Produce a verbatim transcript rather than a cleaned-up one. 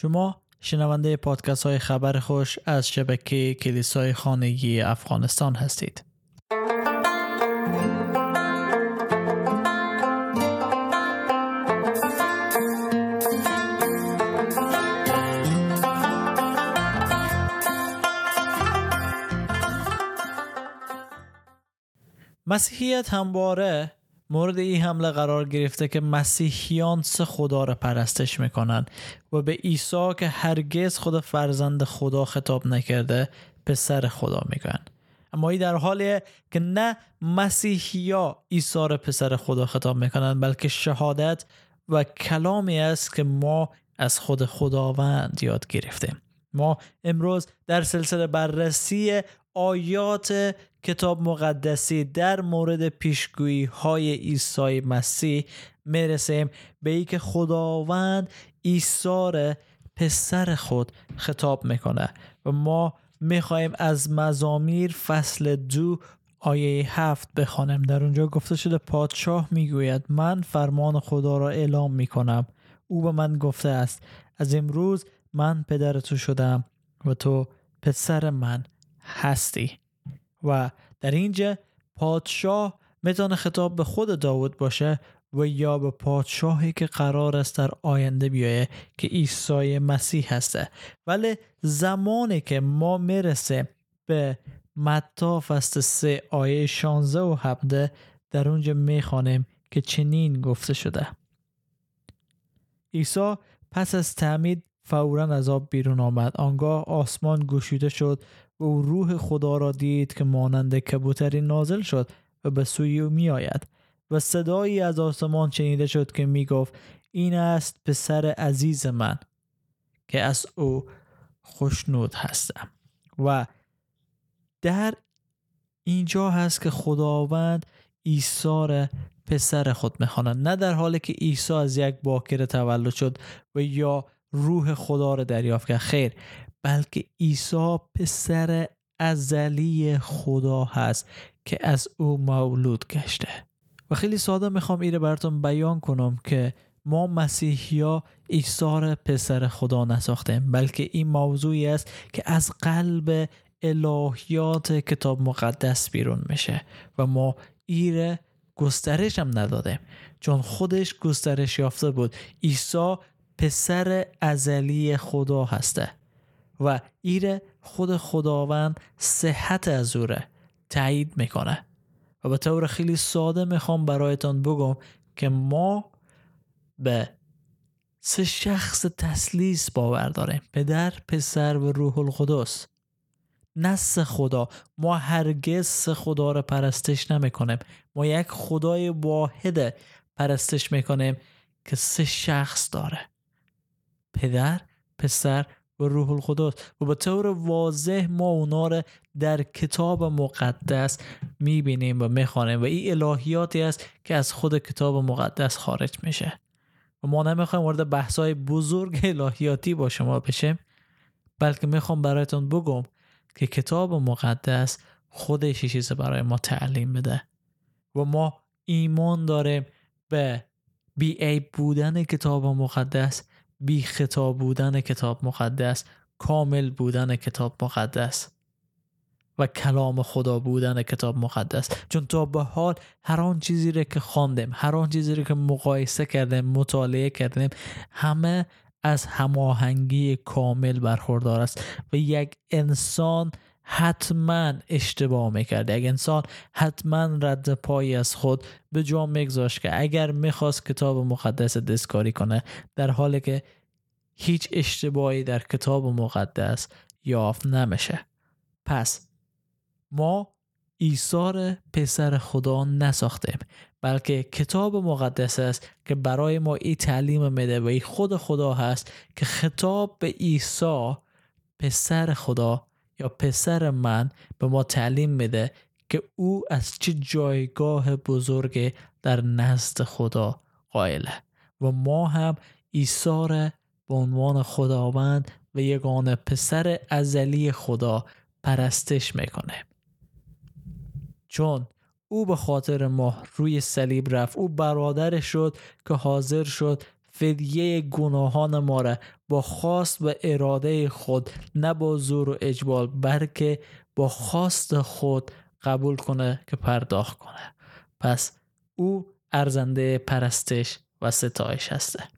شما شنونده پادکست های خبر خوش از شبکه کلیسای خانگی افغانستان هستید. مسیحیت همواره مورد این حمله قرار گرفته که مسیحیان سه خدا را پرستش میکنند و به عیسی که هرگز خود فرزند خدا خطاب نکرده پسر خدا میگن. اما این در حالیه که نه مسیحیا عیسی را پسر خدا خطاب میکنند، بلکه شهادت و کلامی است که ما از خود خداوند یاد گرفتیم. ما امروز در سلسله بررسی آیات کتاب مقدسی در مورد پیشگویی های عیسی مسیح میرسیم به ای که خداوند عیسی را پسر خود خطاب میکنه و ما میخواییم از مزامیر فصل دو آیه هفت بخوانیم. در اونجا گفته شده پادشاه میگوید من فرمان خدا را اعلام میکنم، او به من گفته است از امروز من پدر تو شدم و تو پسر من هستی. و در اینجا پادشاه میتونه خطاب به خود داوود باشه و یا به پادشاهی که قرار است در آینده بیایه که عیسی مسیح هسته. ولی زمانی که ما میرسه به متی فصل سه آیه شانزده و هفده در اونجا میخوانیم که چنین گفته شده: عیسی پس از تعمید فوراً از آب بیرون آمد، آنگاه آسمان گشوده شد و او روح خدا را دید که مانند کبوتری نازل شد و به سوی او می آید و صدایی از آسمان شنیده شد که می گفت این است پسر عزیز من که از او خوشنود هستم. و در اینجا هست که خداوند عیسی را پسر خود می خواند، نه در حالی که عیسی از یک باکره تولد شد و یا روح خدا را دریافت کرد، خیر، بلکه عیسی پسر ازلی خدا هست که از او مولود گشته. و خیلی ساده میخوام این رو براتون بیان کنم که ما مسیحیا عیسی را پسر خدا نساختیم، بلکه این موضوعی است که از قلب الهیات کتاب مقدس بیرون میشه و ما این را گسترش هم ندادیم، چون خودش گسترش یافته بود. عیسی پسر ازلی خدا هسته و ایره خود خداوند صحت از او را تایید میکنه. و به طور خیلی ساده میخوام برایتان بگم که ما به سه شخص تثلیث باور داریم: پدر، پسر و روح القدس. نه سه خدا. ما هرگز سه خدا را پرستش نمیکنیم. ما یک خدای واحد پرستش میکنیم که سه شخص داره: پدر، پسر و روح القدس. و به طور واضح ما اونا رو در کتاب مقدس میبینیم و میخوانیم و این الهیاتی است که از خود کتاب مقدس خارج میشه. و ما نمیخوایم وارد بحث‌های بزرگ الهیاتی با شما بشیم، بلکه میخوام برایتون بگم که کتاب مقدس خودش چیزی برای ما تعلیم بده و ما ایمان داریم به بی‌عیب بودن کتاب مقدس، بی خطاب بودن کتاب مقدس، کامل بودن کتاب مقدس و کلام خدا بودن کتاب مقدس. چون تا به حال هر آن چیزی را که خواندیم، هر آن چیزی را که مقایسه کردیم، مطالعه کردیم، همه از هماهنگی کامل برخوردار است. و یک انسان حتما اشتباه میکرد، یک انسان حتما رد پایی از خود به جا میگذاشت که اگر میخواست کتاب مقدس دستکاری کنه، در حالی که هیچ اشتباهی در کتاب مقدس یافت نمیشه. پس ما عیسی را پسر خدا نساختیم، بلکه کتاب مقدس است که برای ما این تعلیم میده و این خود خدا هست که خطاب به عیسی پسر خدا یا پسر من به ما تعلیم میده که او از چه جایگاه بزرگ در نزد خدا قائله. و ما هم عیسی را به عنوان خداوند و یگانه پسر ازلی خدا پرستش میکنه، چون او به خاطر ما روی صلیب رفت، او برادر شد که حاضر شد فدیه گناهان ما را با خواست و اراده خود، نه با زور و اجبار، بلکه با خواست خود قبول کنه که پرداخت کنه. پس او ارزنده پرستش و ستایش هسته.